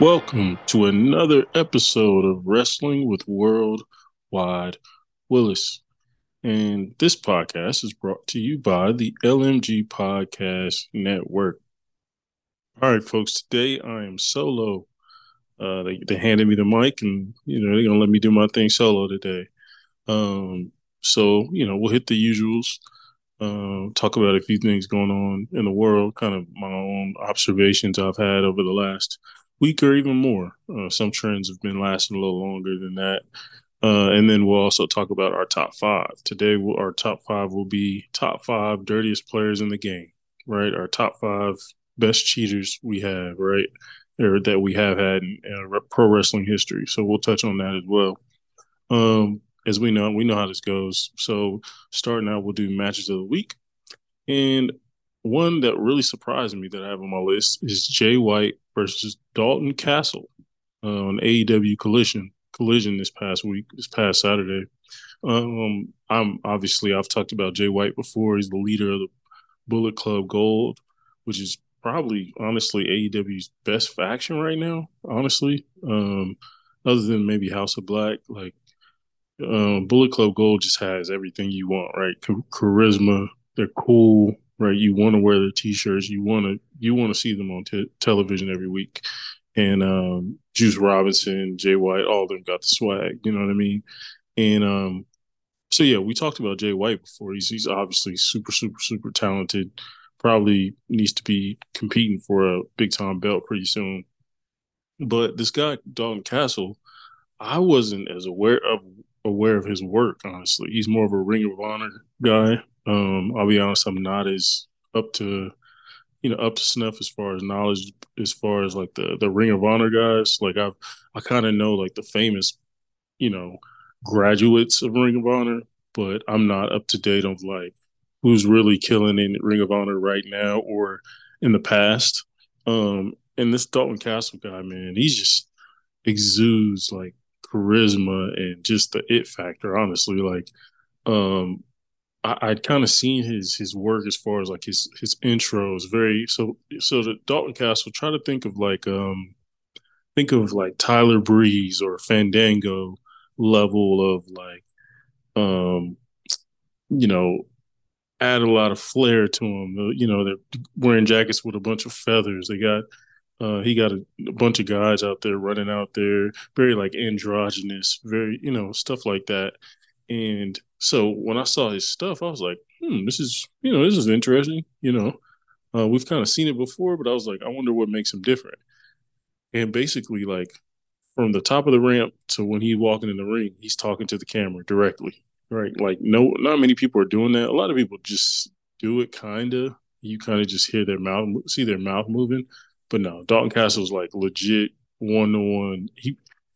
Welcome to another episode of Wrestling with Worldwide Willis. And this podcast is brought to you by the LMG Podcast Network. All right, folks, today I am solo. They handed me the mic and, they're going to let me do my thing solo today. So, we'll hit the usuals, talk about a few things going on in the world, kind of my own observations I've had over the last week or even more. Some trends have been lasting a little longer than that. And then we'll also talk about our top five. Today, our top five will be top five dirtiest players in the game, right? Our top five best cheaters we have, right? Or that we have had in pro wrestling history. So we'll touch on that as well. As we know how this goes. So starting out, we'll do matches of the week. And one that really surprised me that I have on my list is Jay White versus Dalton Castle on AEW Collision this past Saturday. I've talked about Jay White before. He's the leader of the Bullet Club Gold, which is probably, honestly, AEW's best faction right now, honestly. Other than maybe House of Black, Bullet Club Gold just has everything you want, right? Charisma, they're cool. Right, you want to wear their T-shirts. You want to see them on television every week. And Juice Robinson, Jay White, all of them got the swag. You know what I mean? And we talked about Jay White before. He's obviously super, super, super talented. Probably needs to be competing for a big time belt pretty soon. But this guy Dalton Castle, I wasn't as aware of his work. Honestly, he's more of a Ring of Honor guy. I'll be honest, I'm not as up to snuff as far as knowledge, as far as the Ring of Honor guys. I kind of know the famous, graduates of Ring of Honor, but I'm not up to date on who's really killing in Ring of Honor right now or in the past. And this Dalton Castle guy, man, he just exudes charisma and just the it factor, honestly. I'd kind of seen his work as far as his intros, very so the Dalton Castle, try to think of Tyler Breeze or Fandango level of add a lot of flair to him. They're wearing jackets with a bunch of feathers. They got he got a bunch of guys out there running out there, very androgynous, very stuff like that. And so when I saw his stuff, I was like, this is interesting. We've kind of seen it before, but I was like, I wonder what makes him different. And basically, from the top of the ramp to when he's walking in the ring, he's talking to the camera directly, right? No, not many people are doing that. A lot of people just do it kind of. You kind of just hear their mouth moving. But no, Dalton Castle's legit one-to-one.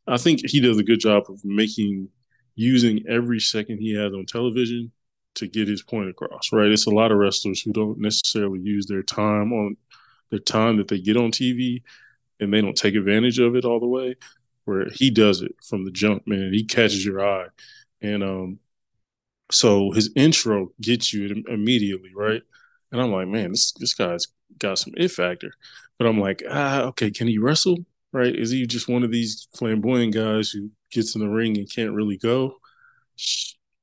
I think he does a good job of using every second he has on television to get his point across, right? It's a lot of wrestlers who don't necessarily use their time that they get on TV, and they don't take advantage of it all the way, where he does it from the jump, man. He catches your eye. And so his intro gets you immediately, right? And I'm like, man, this guy's got some it factor. But I'm like, okay, can he wrestle, right? Is he just one of these flamboyant guys who gets in the ring and can't really go?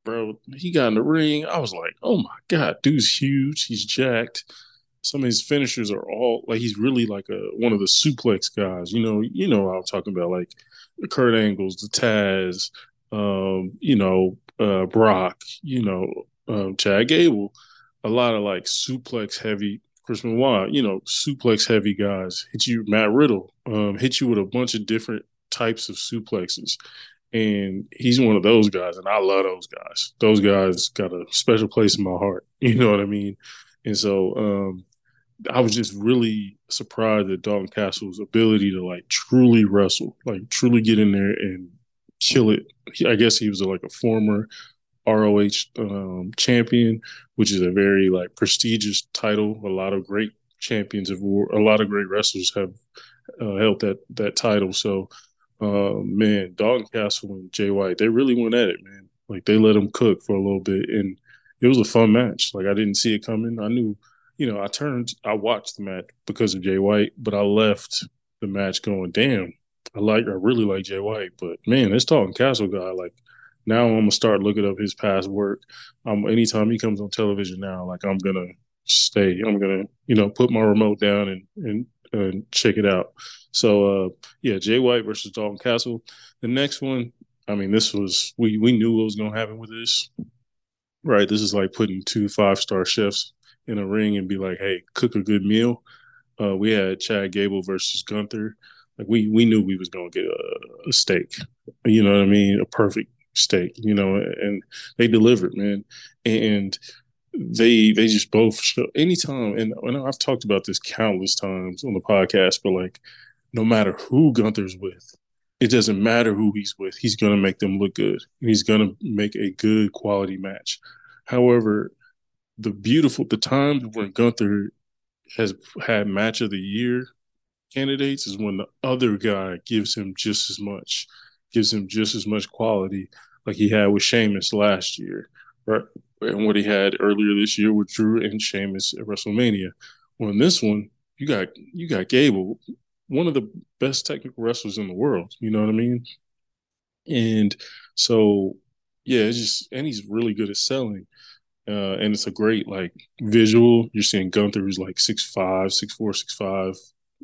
Bro, he got in the ring. I was like, oh my God, dude's huge. He's jacked. Some of his finishers are all he's really one of the suplex guys. I'm talking about the Kurt Angles, the Taz, Brock, Chad Gable, a lot of suplex heavy, Chris Benoit, suplex heavy guys hit you. Matt Riddle, hit you with a bunch of different types of suplexes, and he's one of those guys, and I love those guys. Those guys got a special place in my heart, you know what I mean? And so I was just really surprised at Dalton Castle's ability to truly wrestle, truly get in there and kill it. I guess he was a former ROH champion, which is a very prestigious title. A lot of great champions a lot of great wrestlers have held that title. So man, Dalton Castle and Jay White, they really went at it, man. They let him cook for a little bit, and it was a fun match. I didn't see it coming. I knew, I watched the match because of Jay White, but I left the match going, damn, I really like Jay White, but man, this Dalton Castle guy, like, now I'm gonna start looking up his past work. Anytime he comes on television now, like, I'm gonna put my remote down and check it out. So yeah, Jay White versus Dalton Castle. The next one, I mean, this was we knew what was gonna happen with this, right? This is like putting 2 5-star chefs in a ring and be like, hey, cook a good meal. We had Chad Gable versus Gunther. Like, we knew we was gonna get a steak. You know what I mean? A perfect steak. You know, and they delivered, man. And they just both show anytime. And I've talked about this countless times on the podcast, but like, no matter who Gunther's with, it doesn't matter who he's with, he's gonna make them look good, and he's gonna make a good quality match. However, the times when Gunther has had match of the year candidates is when the other guy gives him just as much quality, like he had with Sheamus last year, right? And what he had earlier this year with Drew and Sheamus at WrestleMania. Well, in this one, you got Gable, one of the best technical wrestlers in the world. You know what I mean? And so, yeah, it's just, and he's really good at selling. And it's a great, like, visual. You're seeing Gunther, who's like 6'5", 6'4",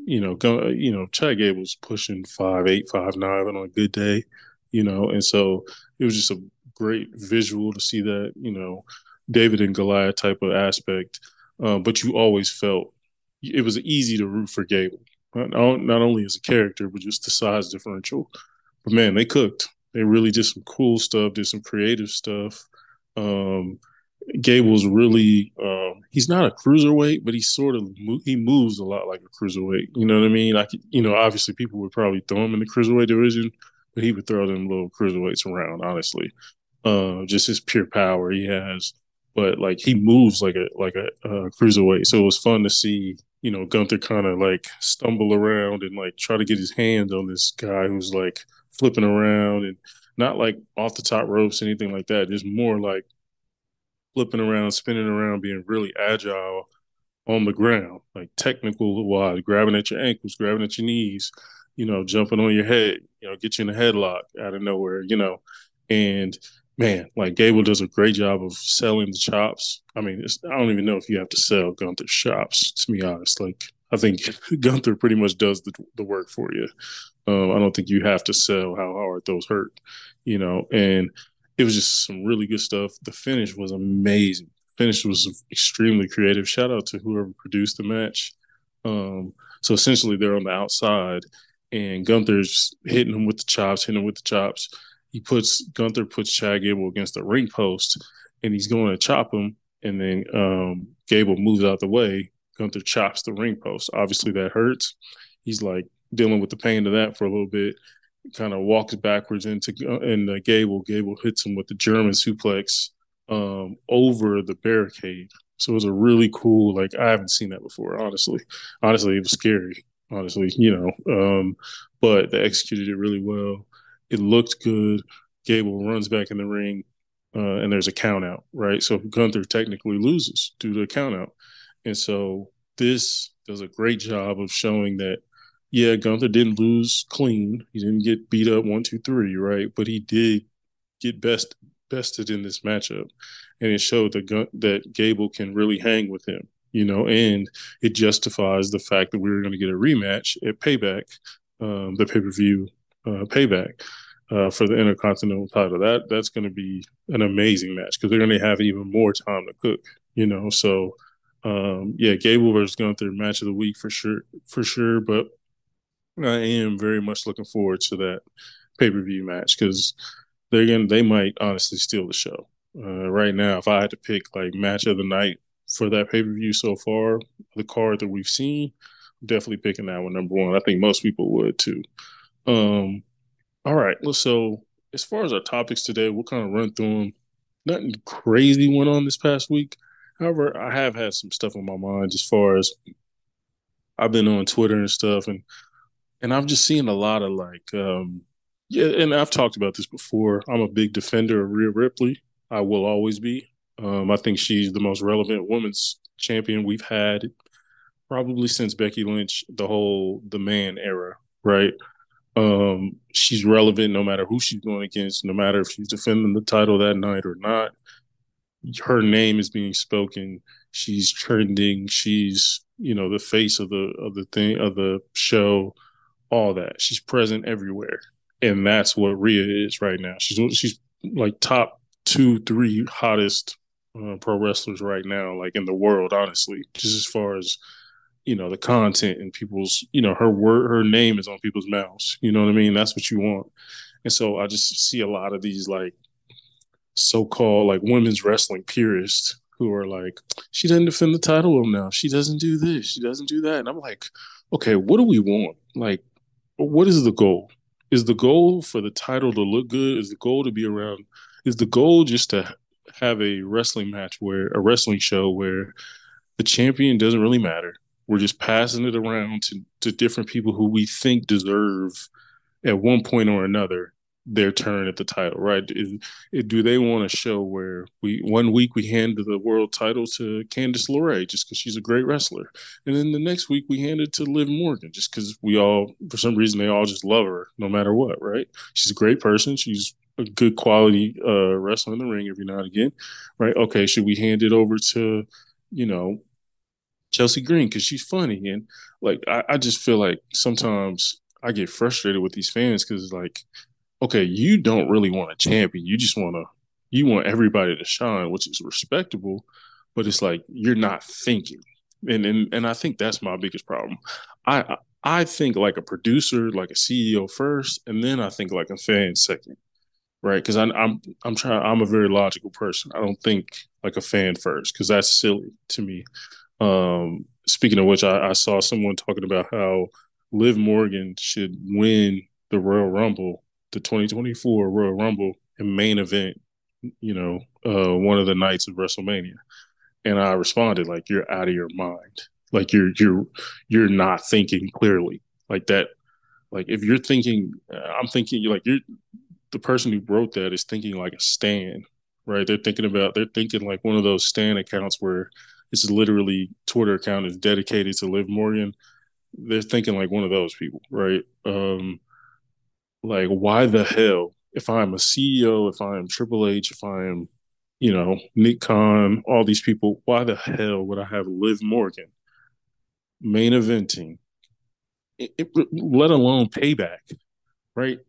6'5". Chad Gable's pushing 5'8", 5'9" on a good day, you know. And so it was just a great visual to see that, you know, David and Goliath type of aspect. But you always felt it was easy to root for Gable, not only as a character, but just the size differential. But, man, they cooked. They really did some cool stuff, did some creative stuff. Gable's really he's not a cruiserweight, but he moves a lot like a cruiserweight. You know what I mean? Like, you know, obviously people would probably throw him in the cruiserweight division, but he would throw them little cruiserweights around, honestly. Just his pure power he has, but like, he moves like a cruiserweight. So it was fun to see, you know, Gunther kind of like stumble around and like try to get his hands on this guy who's like flipping around, and not like off the top ropes, anything like that. Just more like flipping around, spinning around, being really agile on the ground, like technical-wise, grabbing at your ankles, grabbing at your knees, you know, jumping on your head, you know, get you in a headlock out of nowhere, you know. And, man, like, Gable does a great job of selling the chops. I mean, I don't even know if you have to sell Gunther's chops, to be honest. Like, I think Gunther pretty much does the work for you. I don't think you have to sell how hard those hurt, you know. And it was just some really good stuff. The finish was amazing. Finish was extremely creative. Shout out to whoever produced the match. So essentially, they're on the outside, and Gunther's hitting him with the chops, He puts Chad Gable against the ring post, and he's going to chop him. And then Gable moves out the way. Gunther chops the ring post. Obviously, that hurts. He's like dealing with the pain of that for a little bit. Kind of walks backwards into Gable. Gable hits him with the German suplex over the barricade. So it was a really cool, like, I haven't seen that before, honestly. Honestly, it was scary, honestly, you know. But they executed it really well. It looked good. Gable runs back in the ring, and there's a count out, right? So Gunther technically loses due to a count out. And so this does a great job of showing that, yeah, Gunther didn't lose clean. He didn't get beat up 1, 2, 3, right? But he did get bested in this matchup, and it showed that Gable can really hang with him, you know. And it justifies the fact that we were going to get a rematch at Payback, the pay-per-view Payback for the Intercontinental title. That's going to be an amazing match because they're going to have even more time to cook, you know. So, yeah, Gable versus Gunther, match of the week for sure, but I am very much looking forward to that pay-per-view match because they might honestly steal the show. Right now, if I had to pick, like, match of the night for that pay-per-view so far, the card that we've seen, I'm definitely picking that one, number one. I think most people would, too. All right. So as far as our topics today, we'll kind of run through them. Nothing crazy went on this past week. However, I have had some stuff on my mind as far as I've been on Twitter and stuff, and I've just seen a lot of, like, and I've talked about this before. I'm a big defender of Rhea Ripley. I will always be. I think she's the most relevant women's champion we've had probably since Becky Lynch, the man era, right? She's relevant no matter who she's going against, no matter if she's defending the title that night or not. Her name is being spoken. She's trending. She's, you know, the face of the show, all that. She's present everywhere. And that's what Rhea is right now. She's like top 2-3 hottest pro wrestlers right now, like in the world, honestly, just as far as, you know, the content and people's, you know, her name is on people's mouths. You know what I mean? That's what you want. And so I just see a lot of these like so-called like women's wrestling purists who are like, she doesn't defend the title now. She doesn't do this. She doesn't do that. And I'm like, okay, what do we want? Like, what is the goal? Is the goal for the title to look good? Is the goal to be around? Is the goal just to have a wrestling match where a wrestling show where the champion doesn't really matter? We're just passing it around to different people who we think deserve at one point or another their turn at the title, right? Do they want a show where one week we hand the world title to Candice LeRae just because she's a great wrestler, and then the next week we hand it to Liv Morgan just because for some reason they all just love her no matter what, right? She's a great person. She's a good quality wrestler in the ring every now and again, right? Okay, should we hand it over to, you know, Chelsea Green because she's funny? And like I just feel like sometimes I get frustrated with these fans because like, okay, you don't really want a champion. You just want everybody to shine, which is respectable, but it's like you're not thinking. And I think that's my biggest problem. I think like a producer, like a CEO first, and then I think like a fan second, right? Because I'm a very logical person. I don't think like a fan first because that's silly to me. Speaking of which, I saw someone talking about how Liv Morgan should win the Royal Rumble, the 2024 Royal Rumble and main event, you know, one of the nights of WrestleMania. And I responded like, you're out of your mind. Like you're not thinking clearly like that. Like if you're thinking, I'm thinking like you're the person who wrote that is thinking like a Stan, right? They're thinking like one of those Stan accounts where it's literally Twitter account is dedicated to Liv Morgan. They're thinking like one of those people, right? Like, why the hell, if I'm a CEO, if I'm Triple H, if I'm, you know, Nick Khan, all these people, why the hell would I have Liv Morgan main eventing, let alone Payback, right?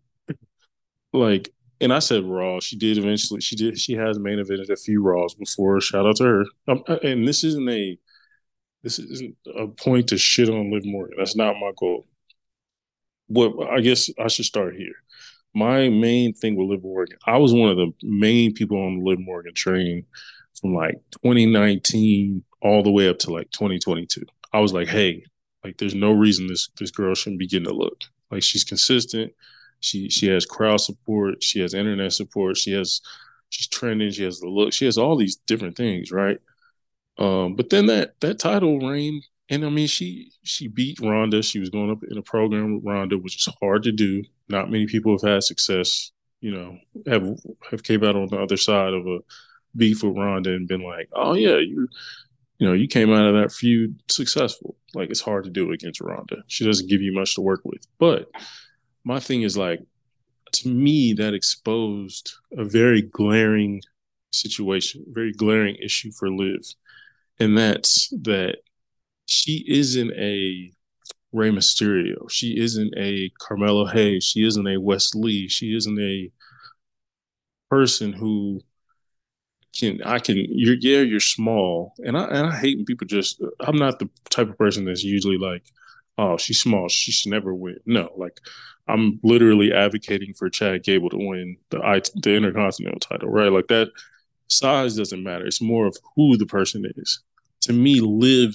Like, and I said Raw. She has main evented a few Raws before. Shout out to her. And this isn't a point to shit on Liv Morgan. That's not my goal. Well, I guess I should start here. My main thing with Liv Morgan, I was one of the main people on the Liv Morgan train from like 2019 all the way up to like 2022. I was like, hey, like there's no reason this girl shouldn't be getting a look. Like she's consistent. She has crowd support. She has internet support. She's trending. She has the look. She has all these different things, right? But then that title reign. And, I mean, she beat Ronda. She was going up in a program with Ronda, which is hard to do. Not many people have had success, you know, have came out on the other side of a beef with Ronda and been like, oh, yeah, you came out of that feud successful. Like, it's hard to do against Ronda. She doesn't give you much to work with. But my thing is, like, to me, that exposed a very glaring situation, very glaring issue for Liv. And that's that. She isn't a Rey Mysterio. She isn't a Carmelo Hayes. She isn't a Wes Lee. She isn't a person who you're small. And I hate when people I'm not the type of person that's usually like, oh, she's small. She should never win. No, like I'm literally advocating for Chad Gable to win the Intercontinental title, right? Like that size doesn't matter. It's more of who the person is. To me, Liv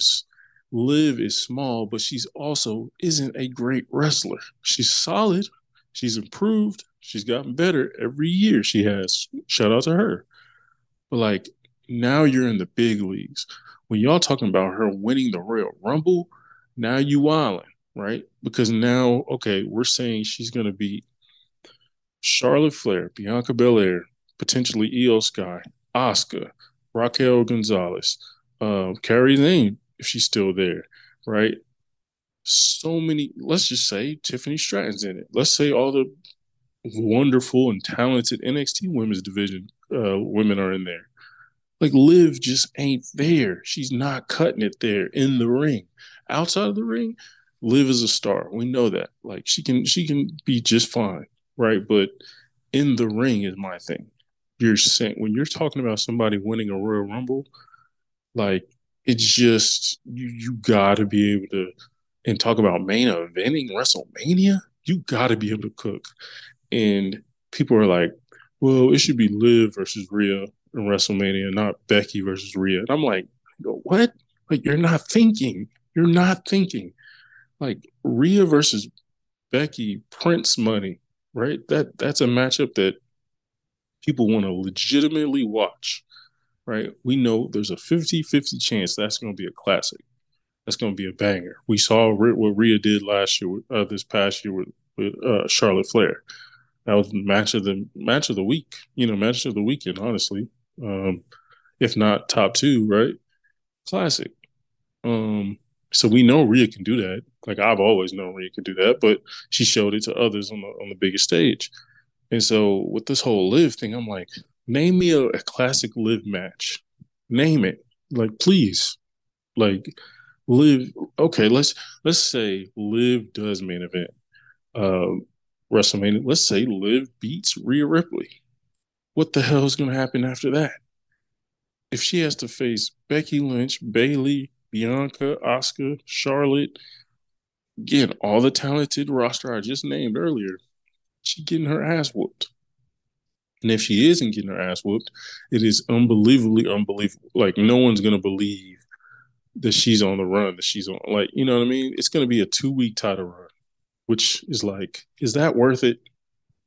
is small, but she's also isn't a great wrestler. She's solid. She's improved. She's gotten better every year she has. Shout out to her. But, like, now you're in the big leagues. When y'all talking about her winning the Royal Rumble, now you wildin', right? Because now, okay, we're saying she's going to beat Charlotte Flair, Bianca Belair, potentially Io Sky, Asuka, Raquel Gonzalez, Kairi Zane, if she's still there, right? So many, let's just say Tiffany Stratton's in it. Let's say all the wonderful and talented NXT women's division women are in there. Like, Liv just ain't there. She's not cutting it there in the ring. Outside of the ring, Liv is a star. We know that. Like, she can be just fine, right? But in the ring is my thing. You're saying, when you're talking about somebody winning a Royal Rumble, like, it's just you gotta be able to, and talk about main eventing WrestleMania, you gotta be able to cook. And people are like, well, it should be Liv versus Rhea in WrestleMania, not Becky versus Rhea. And I'm like, what? Like, you're not thinking. You're not thinking. Like, Rhea versus Becky prints money, right? That's a matchup that people want to legitimately watch, right? We know there's a 50-50 chance that's going to be a classic. That's going to be a banger. We saw what Rhea did last year, this past year with Charlotte Flair. That was match of the week. You know, match of the weekend, honestly. If not top two, right? Classic. So we know Rhea can do that. Like, I've always known Rhea can do that, but she showed it to others on the biggest stage. And so with this whole Liv thing, I'm like, name me a classic Liv match. Name it. Like, please. Like, Liv. Okay, let's say Liv does main event WrestleMania. Let's say Liv beats Rhea Ripley. What the hell is going to happen after that? If she has to face Becky Lynch, Bayley, Bianca, Asuka, Charlotte, again, all the talented roster I just named earlier, she's getting her ass whooped. And if she isn't getting her ass whooped, it is unbelievably unbelievable. Like, no one's going to believe that she's on the run, that she's on, like, you know what I mean? It's going to be a 2-week title run, which is like, is that worth it?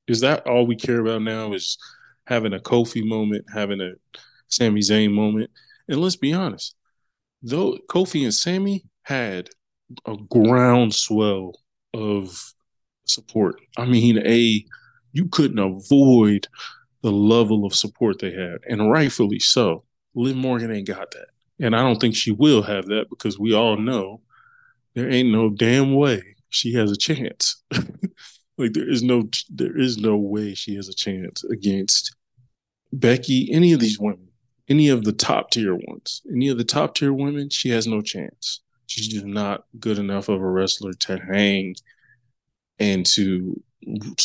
Is that all we care about now, is having a Kofi moment, having a Sami Zayn moment? And let's be honest, though, Kofi and Sami had a groundswell of support. I mean, you couldn't avoid the level of support they had, and rightfully so. Liv Morgan ain't got that. And I don't think she will have that, because we all know there ain't no damn way she has a chance. Like, there is no way she has a chance against Becky, any of these women, any of the top tier ones, any of the top tier women. She has no chance. She's just not good enough of a wrestler to hang and to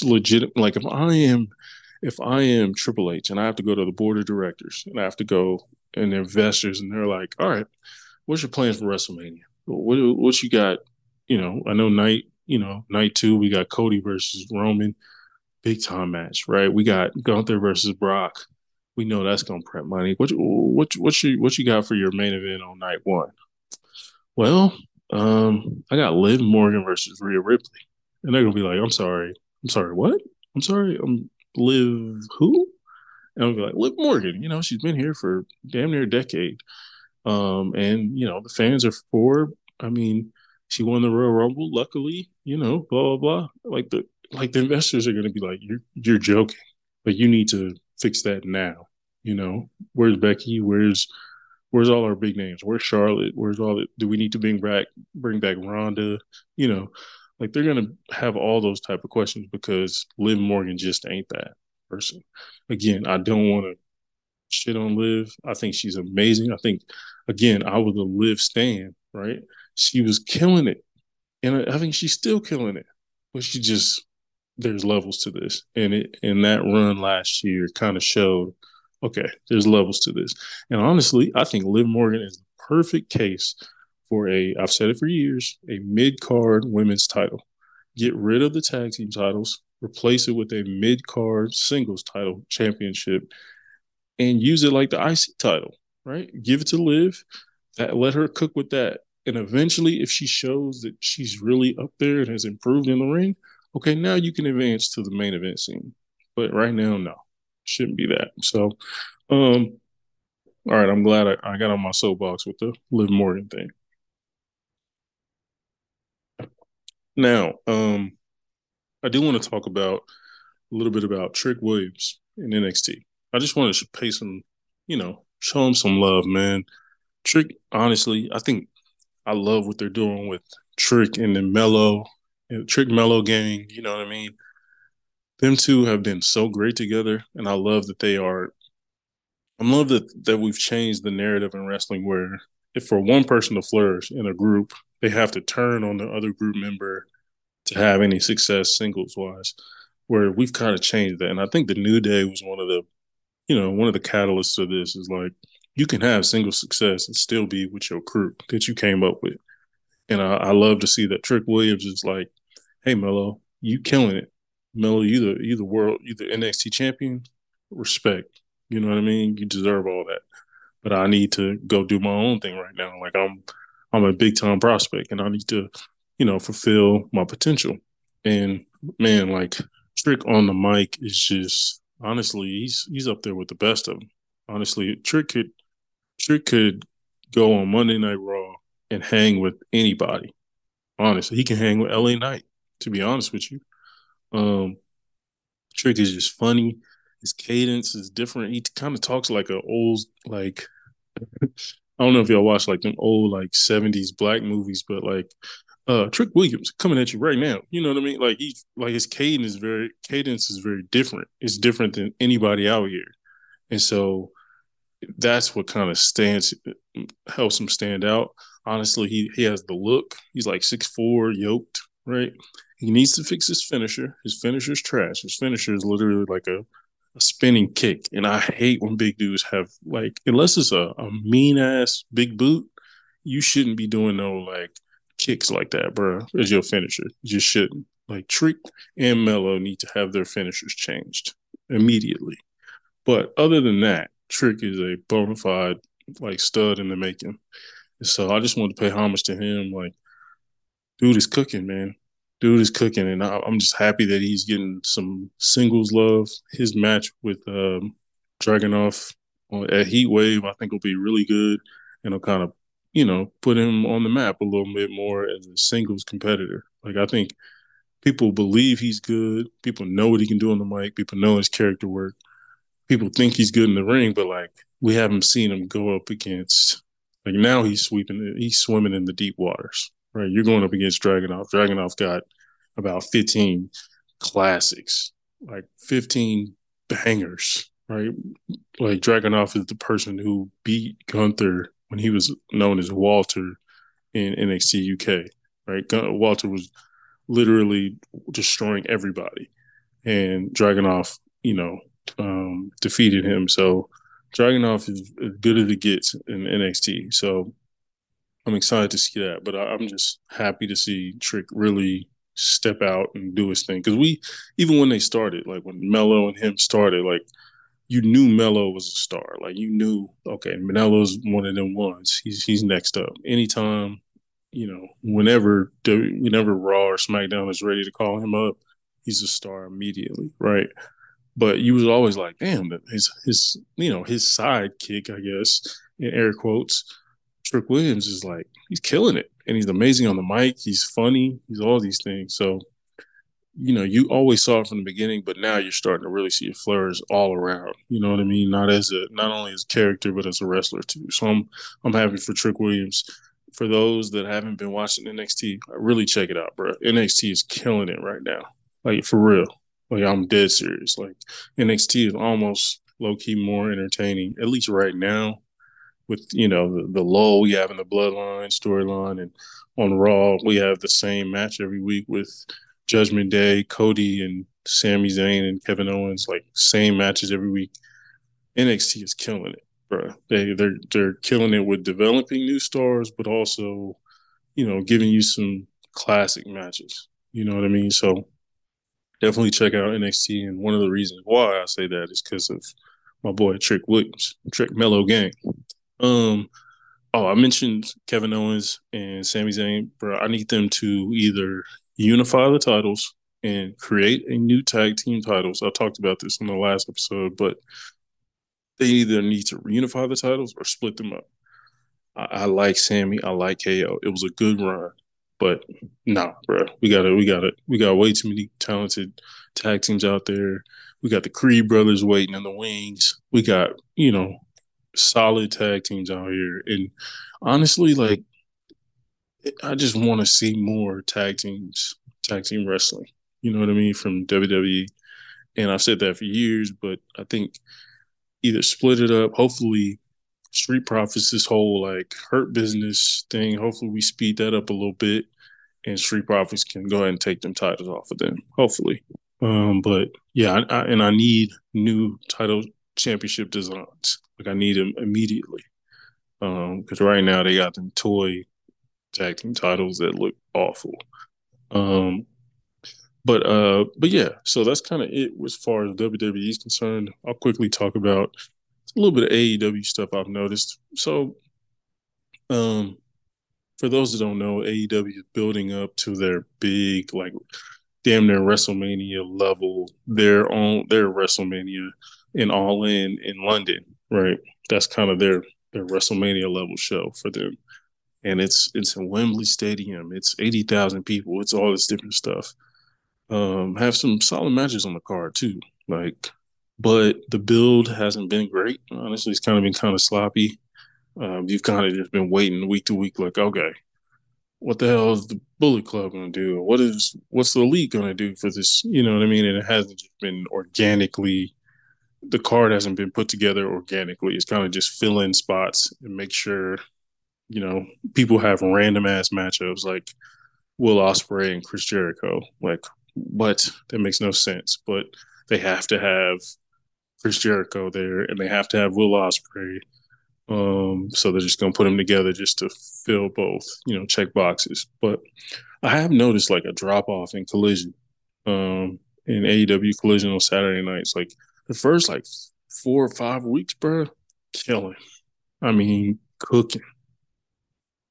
legit. Like, if I am Triple H and I have to go to the board of directors and I have to go and investors, and they're like, all right, what's your plans for WrestleMania? What you got? You know, I know night two, we got Cody versus Roman, big time match, right? We got Gunther versus Brock. We know that's going to print money. What you got for your main event on night one? Well, I got Liv Morgan versus Rhea Ripley. And they're going to be like, I'm sorry, what? I'm sorry, I'm Liv who? And I'll be like, Liv Morgan, you know, she's been here for damn near a decade. And, you know, the fans are for, I mean, she won the Royal Rumble, luckily, you know, blah, blah, blah. Like the investors are going to be like, you're joking. Like, you need to fix that now. You know, where's Becky? Where's all our big names? Where's Charlotte? Where's all that? Do we need to bring back Rhonda? You know, like, they're going to have all those type of questions, because Liv Morgan just ain't that person. Again, I don't want to shit on Liv. I think she's amazing. I think, again, I was a Liv stan, right? She was killing it. And I think she's still killing it. But she just, there's levels to this. And that run last year kind of showed, okay, there's levels to this. And honestly, I think Liv Morgan is the perfect case for I've said it for years, a mid-card women's title. Get rid of the tag team titles. Replace it with a mid-card singles title championship and use it like the IC title, right? Give it to Liv. Let her cook with that. And eventually, if she shows that she's really up there and has improved in the ring, okay, now you can advance to the main event scene. But right now, no. Shouldn't be that. So, all right, I'm glad I got on my soapbox with the Liv Morgan thing. Now, I do want to talk about a little bit about Trick Williams in NXT. I just wanted to show him some love, man. Trick, honestly, I think I love what they're doing with Trick and the Mello, Trick Mello gang. You know what I mean? Them two have been so great together, and I love that they are. I love that we've changed the narrative in wrestling where if for one person to flourish in a group, they have to turn on the other group member to have any success singles-wise, where we've kind of changed that. And I think the New Day was one of the catalysts of this is like, you can have single success and still be with your crew that you came up with. And I love to see that Trick Williams is like, hey, Mello, you killing it. Mello, you the NXT champion, respect. You know what I mean? You deserve all that. But I need to go do my own thing right now. Like I'm a big-time prospect, and I need to, fulfill my potential. And, man, like Trick on the mic is just – honestly, he's up there with the best of them. Honestly, Trick could go on Monday Night Raw and hang with anybody. Honestly, he can hang with LA Knight, to be honest with you. Trick is just funny. His cadence is different. He kind of talks like an old, like, I don't know if y'all watch like them old, like 70s black movies, but like Trick Williams coming at you right now. You know what I mean? Like his cadence is very different. It's different than anybody out here. And so that's what kind of helps him stand out. Honestly, he has the look. He's like 6'4", yoked, right? He needs to fix his finisher. His finisher's trash. His finisher is literally like a spinning kick. And I hate when big dudes have like, unless it's a mean-ass big boot, you shouldn't be doing no like kicks like that, bro, as your finisher. You just shouldn't. Like Trick and Mello need to have their finishers changed immediately. But other than that, Trick is a bona fide like stud in the making. And so I just wanted to pay homage to him. Like, dude is cooking, man. Dude is cooking, and I'm just happy that he's getting some singles love. His match with Dragunov at Heat Wave, I think, will be really good, and it'll kind of, put him on the map a little bit more as a singles competitor. Like, I think people believe he's good. People know what he can do on the mic. People know his character work. People think he's good in the ring, but like we haven't seen him go up against. Like now he's swimming in the deep waters, right? You're going up against Dragunov. Dragunov got about 15 classics, like 15 bangers, right? Like Dragunov is the person who beat Gunther when he was known as Walter in NXT UK, right? Walter was literally destroying everybody, and Dragunov, defeated him. So Dragunov is as good as it gets in NXT. So I'm excited to see that, but I'm just happy to see Trick really step out and do his thing. Because even when they started, like when Mello and him started, like you knew Mello was a star. Like you knew, okay, Mello's one of them ones. He's next up. Anytime, whenever Raw or SmackDown is ready to call him up, he's a star immediately, right? But you was always like, damn, his sidekick, I guess, in air quotes, Trick Williams is like, he's killing it. And he's amazing on the mic. He's funny. He's all these things. So, you always saw it from the beginning, but now you're starting to really see it flourish all around. You know what I mean? Not only as a character, but as a wrestler too. So I'm happy for Trick Williams. For those that haven't been watching NXT, really check it out, bro. NXT is killing it right now. Like, for real. Like, I'm dead serious. Like, NXT is almost low-key more entertaining, at least right now, with, the lull you have in the Bloodline storyline. And on Raw, we have the same match every week with Judgment Day, Cody, and Sami Zayn and Kevin Owens. Like, same matches every week. NXT is killing it, bro. They're killing it with developing new stars, but also, giving you some classic matches. You know what I mean? So definitely check out NXT, and one of the reasons why I say that is because of my boy Trick Williams, Trick Mello gang. I mentioned Kevin Owens and Sami Zayn, bro. I need them to either unify the titles and create a new tag team titles. I talked about this in the last episode, but they either need to reunify the titles or split them up. I like Sami. I like KO. It was a good run. But no, bro, we got way too many talented tag teams out there. We got the Creed brothers waiting in the wings. We got, solid tag teams out here. And honestly, like I just want to see more tag team wrestling. You know what I mean? From WWE. And I've said that for years, but I think either split it up. Hopefully Street Profits, this whole like Hurt Business thing, hopefully we speed that up a little bit and Street Profits can go ahead and take them titles off of them, hopefully. But yeah, I need new title championship designs. Like I need them immediately. Because right now they got them toy tag team titles that look awful. But yeah, so that's kind of it as far as WWE is concerned. I'll quickly talk about a little bit of AEW stuff I've noticed. So for those that don't know, AEW is building up to their big, like damn near WrestleMania level, their WrestleMania in All in London, right? That's kind of their WrestleMania level show for them. And it's in Wembley Stadium. It's 80,000 people. It's all this different stuff. Have some solid matches on the card too. Like, but the build hasn't been great. Honestly, it's kind of been kind of sloppy. You've kind of just been waiting week to week. Like, okay, what the hell is the Bullet Club going to do? What's the Elite going to do for this? You know what I mean? And it hasn't just been organically. The card hasn't been put together organically. It's kind of just fill in spots and make sure. You know, people have random ass matchups like Will Ospreay and Chris Jericho. Like, what? That makes no sense. But they have to have Chris Jericho there, and they have to have Will Ospreay. So they're just gonna put them together just to fill both, you know, check boxes. But I have noticed like a drop off in Collision, in AEW Collision on Saturday nights. Like the first like 4 or 5 weeks, bro, killing. I mean, cooking.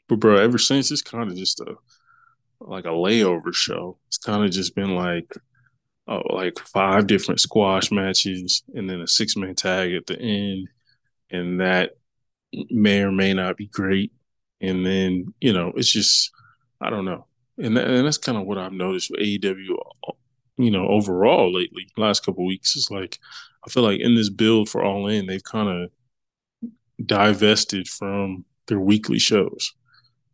But, bro, ever since, it's kind of just a layover show. It's kind of just been like 5 different squash matches and then a 6-man tag at the end. And that may or may not be great. And then, you know, it's just, I don't know. And that's kind of what I've noticed with AEW, you know, overall lately, last couple of weeks. It's like, I feel like in this build for All In, they've kind of divested from their weekly shows.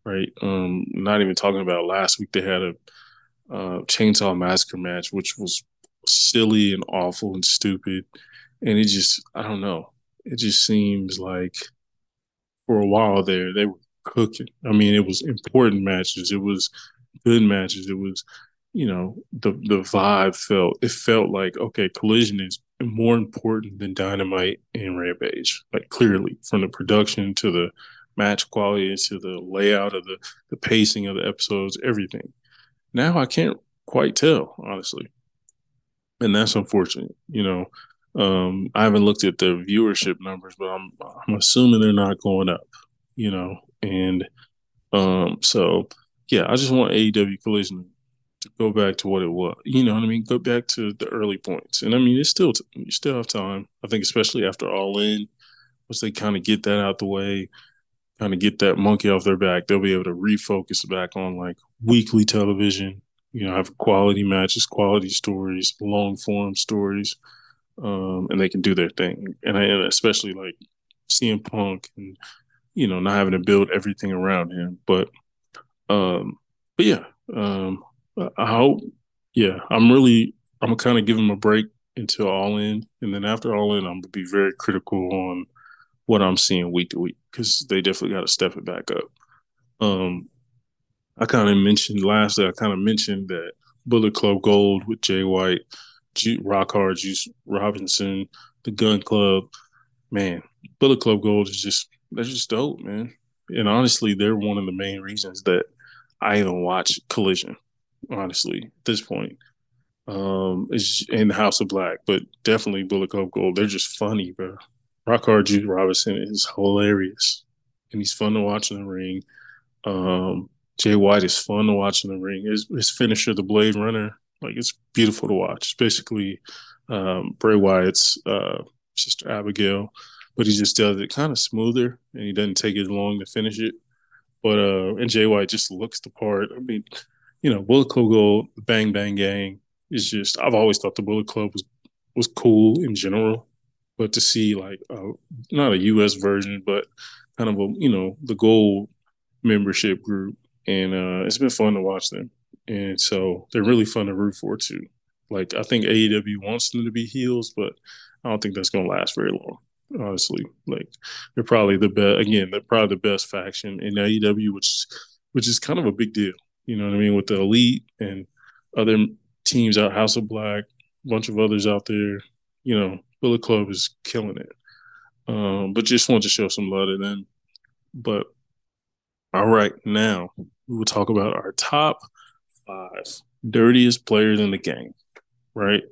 Right. Not even talking about last week, they had a Chainsaw Massacre match, which was silly and awful and stupid. And it just, I don't know. It just seems like for a while there, they were cooking. I mean, it was important matches. It was good matches. It was, you know, the vibe felt like, okay, Collision is more important than Dynamite and Rampage. Like clearly from the production to the match quality to the layout of the pacing of the episodes, everything. Now I can't quite tell, honestly. And that's unfortunate. You know, I haven't looked at the viewership numbers, but I'm assuming they're not going up, you know? And so, yeah, I just want AEW Collision to go back to what it was. You know what I mean? Go back to the early points. And I mean, it's still, you still have time. I think especially after All In, once they kind of get that out the way, kind of get that monkey off their back, they'll be able to refocus back on like weekly television, you know, have quality matches, quality stories, long form stories, and they can do their thing. And especially like CM Punk and, you know, not having to build everything around him. But yeah, I hope, yeah, I'm going to kind of give him a break until All In. And then after All In, I'm going to be very critical on what I'm seeing week to week, because they definitely got to step it back up. I kind of mentioned that Bullet Club Gold with Jay White, Rockhard, Juice Robinson, the Gun Club, man, Bullet Club Gold is just, they're just dope, man. And honestly, they're one of the main reasons that I even watch Collision, honestly, at this point. It's in the House of Black, but definitely Bullet Club Gold. They're just funny, bro. Rockhard Juice Robinson is hilarious, and he's fun to watch in the ring. Jay White is fun to watch in the ring. His finisher, the Blade Runner, like it's beautiful to watch. It's basically Bray Wyatt's sister Abigail, but he just does it kind of smoother, and he doesn't take as long to finish it. But and Jay White just looks the part. I mean, you know, Bullet Club Gold, Bang Bang Gang is just. I've always thought the Bullet Club was cool in general. But to see like not a U.S. version, but kind of a, you know, the Gold membership group And it's been fun to watch them. And so they're really fun to root for, too. Like, I think AEW wants them to be heels, but I don't think that's going to last very long, honestly. Like, they're probably the best. Again, they're probably the best faction in AEW, which is kind of a big deal. You know what I mean? With the Elite and other teams out, House of Black, a bunch of others out there, you know, Bullet Club is killing it. But just want to show some love to them. But all right, now we will talk about our top 5 dirtiest players in the game, right?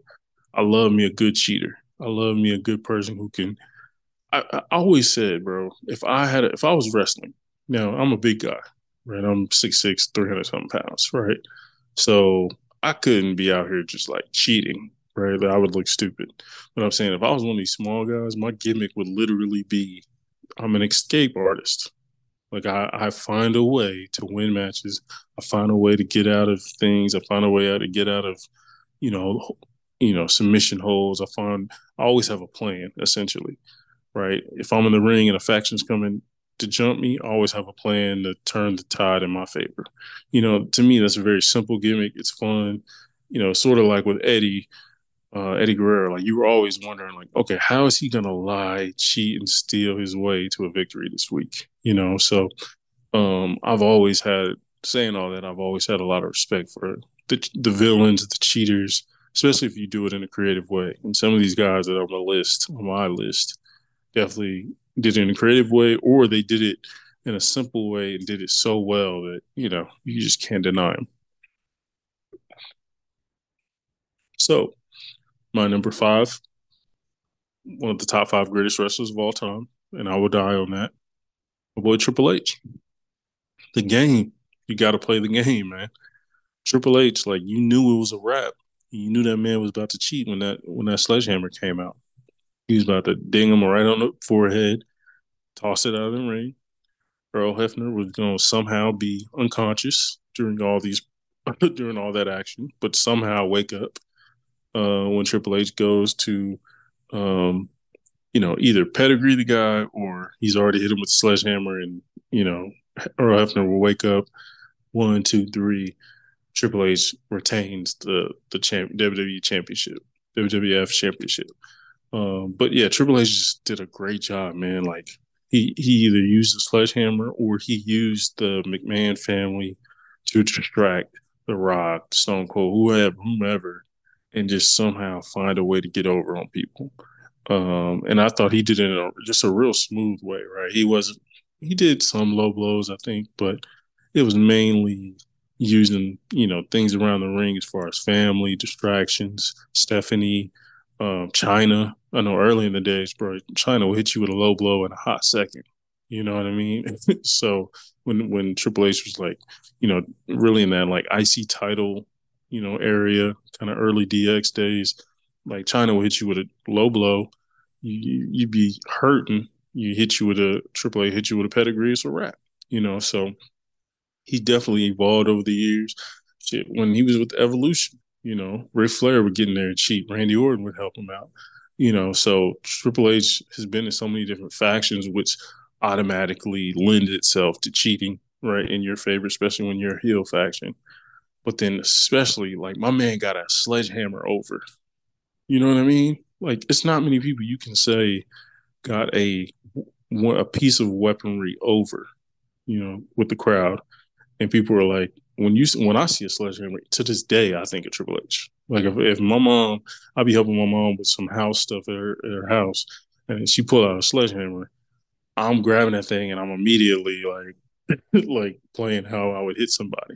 I love me a good cheater. I love me a good person who can – I always said, bro, if I was wrestling – now, I'm a big guy, right? I'm 6'6", 300-something pounds, right? So I couldn't be out here just, like, cheating, right? Like, I would look stupid. But I'm saying if I was one of these small guys, my gimmick would literally be I'm an escape artist. Like, I find a way to win matches. I find a way to get out of things. I find a way to get out of, you know, submission holds. I always have a plan, essentially, right? If I'm in the ring and a faction's coming to jump me, I always have a plan to turn the tide in my favor. You know, to me, that's a very simple gimmick. It's fun. You know, sort of like with Eddie Guerrero, like you were always wondering, like, okay, how is he going to lie, cheat, and steal his way to a victory this week? You know, so I've always had a lot of respect for the villains, the cheaters, especially if you do it in a creative way. And some of these guys that are on my list, definitely did it in a creative way, or they did it in a simple way and did it so well that, you know, you just can't deny them. So, my number 5, one of the top 5 greatest wrestlers of all time, and I will die on that, my boy Triple H. The game. You got to play the game, man. Triple H, like, you knew it was a wrap. You knew that man was about to cheat when that sledgehammer came out. He was about to ding him right on the forehead, toss it out of the ring. Earl Hebner was going to somehow be unconscious during all that action, but somehow wake up. When Triple H goes to, either pedigree the guy or he's already hit him with a sledgehammer and, you know, Earl Hebner will wake up. 1, 2, 3. Triple H retains the WWE Championship, WWF Championship. But, yeah, Triple H just did a great job, man. Like, he either used the sledgehammer or he used the McMahon family to distract The Rock, Stone Cold, whomever. And just somehow find a way to get over on people. And I thought he did it in just a real smooth way, right? He did some low blows, I think, but it was mainly using, you know, things around the ring as far as family, distractions, Stephanie, China. I know early in the days, bro, China will hit you with a low blow in a hot second. You know what I mean? So when Triple H was like, you know, really in that like icy title, you know, area, kind of early DX days, like China will hit you with a low blow. You'd be hurting. Triple H hit you with a pedigree. It's a wrap, you know. So he definitely evolved over the years. Shit, when he was with Evolution, you know, Ric Flair would get in there and cheat. Randy Orton would help him out, you know. So Triple H has been in so many different factions, which automatically lends itself to cheating, right, in your favor, especially when you're a heel faction. But then especially, like, my man got a sledgehammer over. You know what I mean? Like, it's not many people you can say got a piece of weaponry over, you know, with the crowd. And people are like, when I see a sledgehammer, to this day, I think of Triple H. Like, if my mom, I'd be helping my mom with some house stuff at her house, and she pulled out a sledgehammer, I'm grabbing that thing, and I'm immediately, like, like playing how I would hit somebody.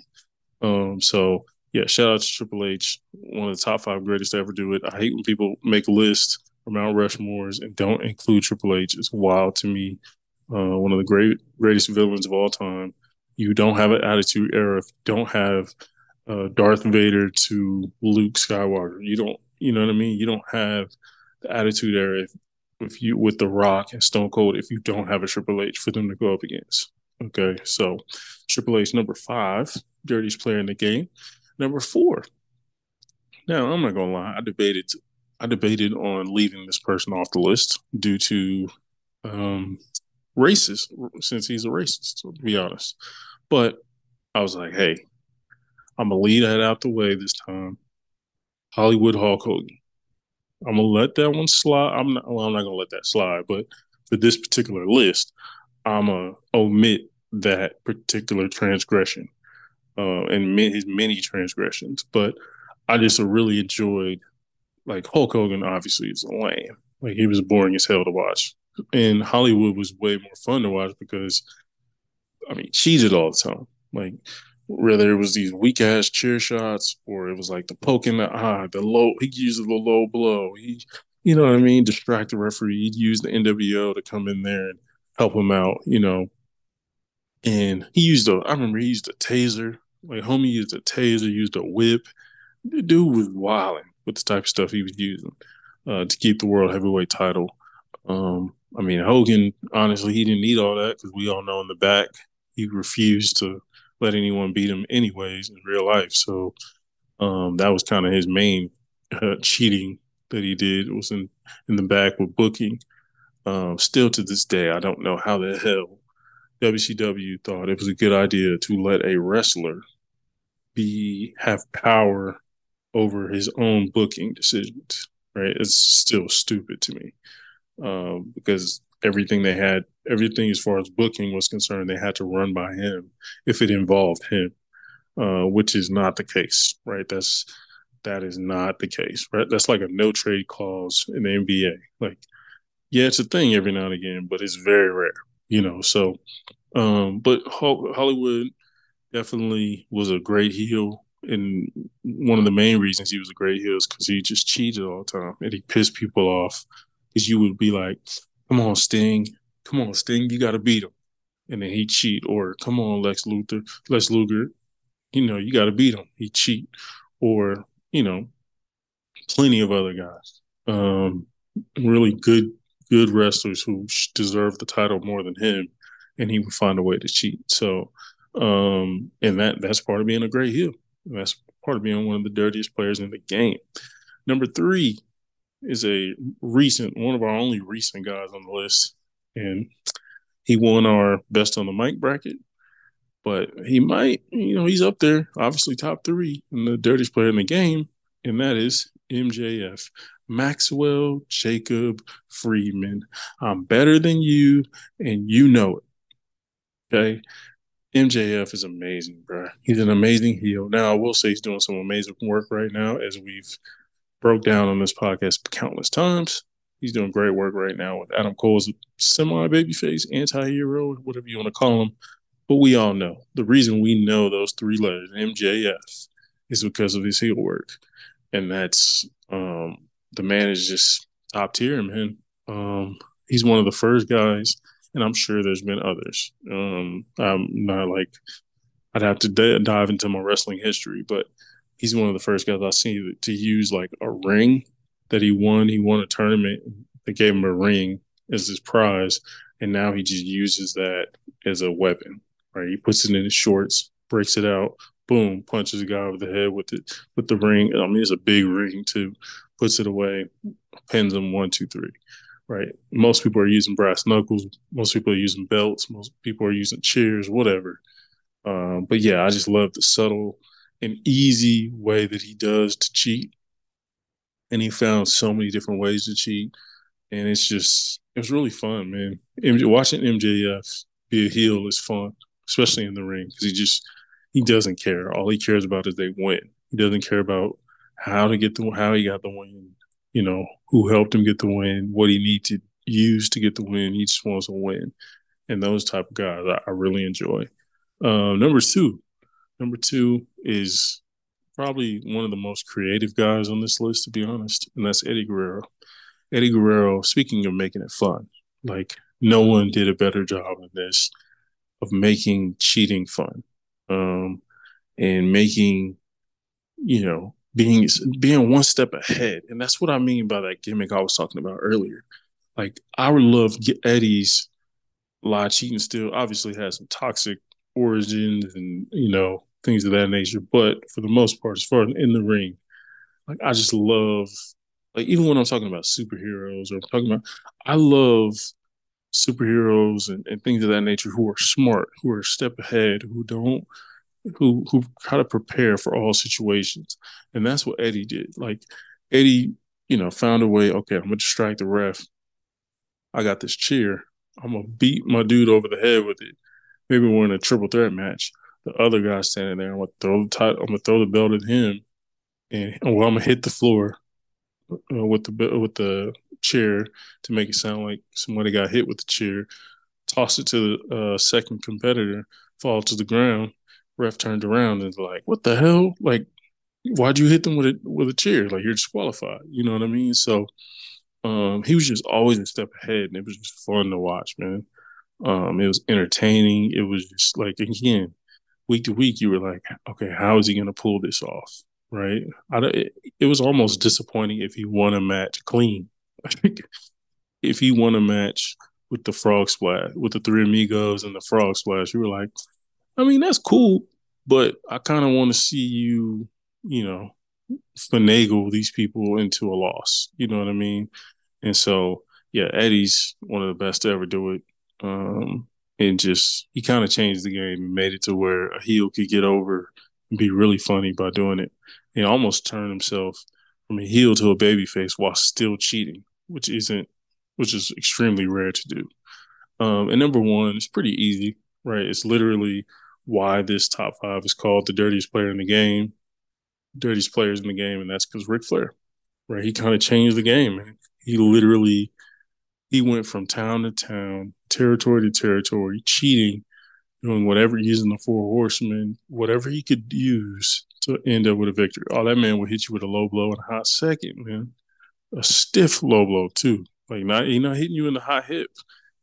So yeah, shout out to Triple H, one of the top 5 greatest to ever do it. I hate when people make lists or Mount Rushmores and don't include Triple H. It's wild to me. One of the greatest villains of all time. You don't have an Attitude Era if you don't have Darth Vader to Luke Skywalker. You don't, you know what I mean? You don't have the Attitude Era if you with The Rock and Stone Cold if you don't have a Triple H for them to go up against. Okay, so Triple H, number 5, dirtiest player in the game. Number 4. Now, I'm not going to lie. I debated on leaving this person off the list due to racist, since he's a racist, to be honest. But I was like, hey, I'm going to lead that out the way this time. Hollywood Hulk Hogan. I'm going to let that one slide. I'm not going to let that slide, but for this particular list, I'm going to omit that particular transgression and his many transgressions. But I just really enjoyed, like, Hulk Hogan obviously is a lame. Like, he was boring as hell to watch. And Hollywood was way more fun to watch because, I mean, cheated all the time. Like, whether it was these weak-ass chair shots or it was like the poke in the eye, he used the low blow. He, you know what I mean? Distract the referee. He'd use the NWO to come in there and help him out, you know. And I remember he used a taser. Like, homie used a taser, used a whip. The dude was wilding with the type of stuff he was using to keep the world heavyweight title. I mean, Hogan, honestly, he didn't need all that because we all know in the back he refused to let anyone beat him anyways in real life. So that was kind of his main cheating that he did was in the back with booking. Still to this day, I don't know how the hell WCW thought it was a good idea to let a wrestler have power over his own booking decisions, right? It's still stupid to me because everything as far as booking was concerned, they had to run by him if it involved him, which is not the case, right? That is not the case, right? That's like a no trade clause in the NBA. Like, yeah, it's a thing every now and again, but it's very rare, you know? So, but Hollywood definitely was a great heel. And one of the main reasons he was a great heel is because he just cheated all the time and he pissed people off because you would be like, come on, Sting, you got to beat him. And then he'd cheat. Or come on, Lex Luger, you know, you got to beat him. He'd cheat. Or, you know, plenty of other guys. Really good wrestlers who deserve the title more than him, and he would find a way to cheat. So, and that's part of being a great heel. That's part of being one of the dirtiest players in the game. Number three is one of our only recent guys on the list. And he won our best on the mic bracket, but he might, you know, he's up there, obviously top three and the dirtiest player in the game. And that is MJF, Maxwell Jacob Friedman. I'm better than you, and you know it. Okay. MJF is amazing, bro. He's an amazing heel. Now, I will say he's doing some amazing work right now, as we've broke down on this podcast countless times. He's doing great work right now with Adam Cole's semi-babyface, anti-hero, whatever you want to call him. But we all know. The reason we know those three letters, MJF, is because of his heel work. And that's the man is just top tier, man. He's one of the first guys. And I'm sure there's been others. I'm not like I'd have to dive into my wrestling history, but he's one of the first guys I've seen to use like a ring that he won. He won a tournament. They gave him a ring as his prize, and now he just uses that as a weapon. Right? He puts it in his shorts, breaks it out, boom, punches a guy over the head with it with the ring. I mean, it's a big ring too. Puts it away, pins him 1, 2, 3. Right. Most people are using brass knuckles. Most people are using belts. Most people are using chairs, whatever. But yeah, I just love the subtle and easy way that he does to cheat. And he found so many different ways to cheat. And it was really fun, man. Watching MJF be a heel is fun, especially in the ring, because he doesn't care. All he cares about is they win. He doesn't care about how he got the win. You know, who helped him get the win, what he needed to use to get the win. He just wants to win. And those type of guys I really enjoy. Number two is probably one of the most creative guys on this list, to be honest, and that's Eddie Guerrero. Eddie Guerrero, speaking of making it fun, like no one did a better job of this, of making cheating fun and making, you know, being one step ahead. And that's what I mean by that gimmick I was talking about earlier. Like, I would love Eddie's lie, cheat, and steal. Obviously has some toxic origins and, you know, things of that nature. But for the most part, as far as in the ring, like, I just love, like, even when I'm talking about superheroes or I love superheroes and things of that nature who are smart, who are a step ahead, who don't who how to prepare for all situations. And that's what Eddie did. Like, Eddie, you know, found a way, okay, I'm going to distract the ref. I got this chair. I'm going to beat my dude over the head with it. Maybe we're in a triple threat match. The other guy's standing there. I'm going to throw the title. I'm going to throw the belt at him. And well, I'm going to hit the floor with the chair to make it sound like somebody got hit with the chair. Toss it to the second competitor. Fall to the ground. Ref turned around and like, what the hell? Like, why'd you hit them with a chair? Like, you're disqualified. You know what I mean? So he was just always a step ahead, and it was just fun to watch, man. It was entertaining. It was just like, again, week to week, you were like, okay, how is he going to pull this off, right? It was almost disappointing if he won a match clean. If he won a match with the frog splash, with the Three Amigos and the frog splash, you were like, I mean, that's cool, but I kind of want to see you, you know, finagle these people into a loss. You know what I mean? And so, yeah, Eddie's one of the best to ever do it. And just, he kind of changed the game and made it to where a heel could get over and be really funny by doing it. And almost turned himself from a heel to a babyface while still cheating, which is extremely rare to do. And number one, it's pretty easy, right? It's literally why this top five is called the dirtiest player in the game, dirtiest players in the game, and that's because Ric Flair, right? He kind of changed the game, man. He literally, he went from town to town, territory to territory, cheating, doing whatever, using the Four Horsemen, whatever he could use to end up with a victory. Oh, that man would hit you with a low blow in a hot second, man. A stiff low blow, too. Like, he's not hitting you in the hot hip.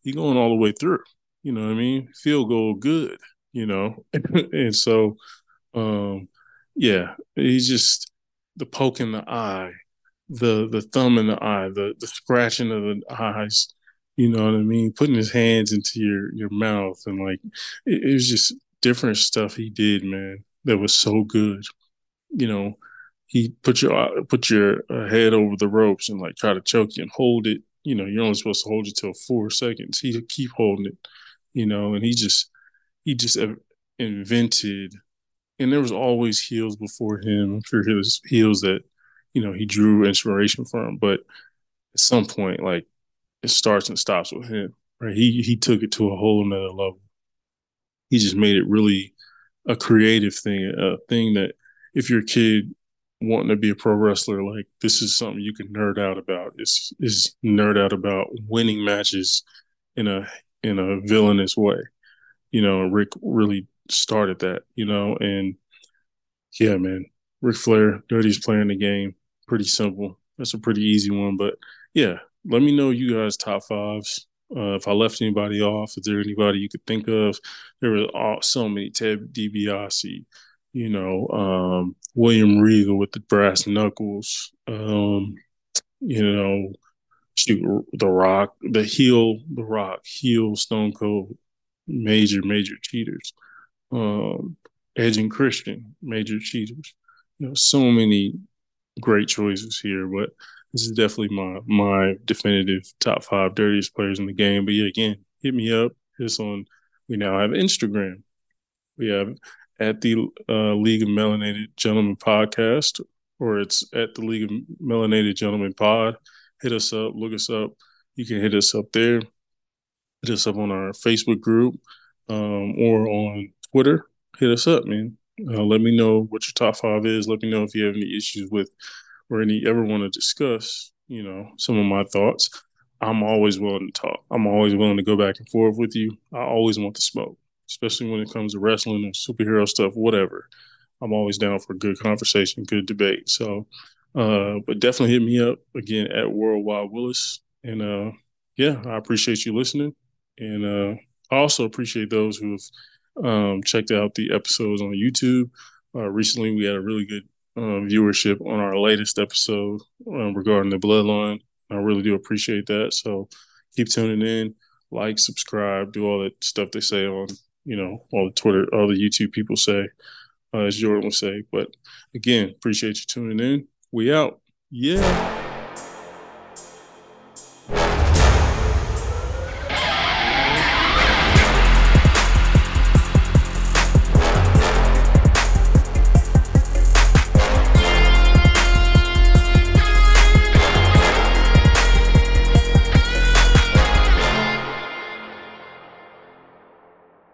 He's going all the way through. You know what I mean? Field goal good, you know? And so, yeah, he's just the poke in the eye, the thumb in the eye, the scratching of the eyes, you know what I mean? Putting his hands into your mouth. And, like, it was just different stuff he did, man, that was so good. You know, he put your head over the ropes and, like, try to choke you and hold it. You know, you're only supposed to hold it till 4 seconds. He keep holding it. You know, and he just invented, and there was always heels before him. I'm sure there was heels that, you know, he drew inspiration from, but at some point, like, it starts and stops with him, right? He took it to a whole nother level. He just made it really a creative thing, a thing that if you're a kid wanting to be a pro wrestler, like, this is something you can nerd out about. It's nerd out about winning matches in a villainous way. You know, Rick really started that, you know, and yeah, man, Ric Flair, dirtiest player in the game. Pretty simple. That's a pretty easy one, but yeah, let me know you guys' top fives. If I left anybody off, is there anybody you could think of? There were so many. Ted DiBiase, you know, William Regal with the brass knuckles, you know, shoot, The Rock, heel, Stone Cold, major cheaters. Edge and Christian, major cheaters. You know, so many great choices here, but this is definitely my definitive top five dirtiest players in the game. But yeah, again, hit me up. We now have Instagram. We have at the League of Melanated Gentlemen podcast, or it's at the League of Melanated Gentlemen pod. Hit us up, look us up. You can hit us up there. Hit us up on our Facebook group or on Twitter. Hit us up, man. Let me know what your top five is. Let me know if you have any issues with or ever want to discuss, you know, some of my thoughts. I'm always willing to talk. I'm always willing to go back and forth with you. I always want to smoke, especially when it comes to wrestling and superhero stuff, whatever. I'm always down for good conversation, good debate. So, but definitely hit me up again at Worldwide Willis. And, yeah, I appreciate you listening. And I also appreciate those who have checked out the episodes on YouTube. Recently, we had a really good viewership on our latest episode regarding the bloodline. I really do appreciate that. So keep tuning in, like, subscribe, do all that stuff they say on, you know, all the Twitter, all the YouTube people say, as Jordan would say. But again, appreciate you tuning in. We out. Yeah.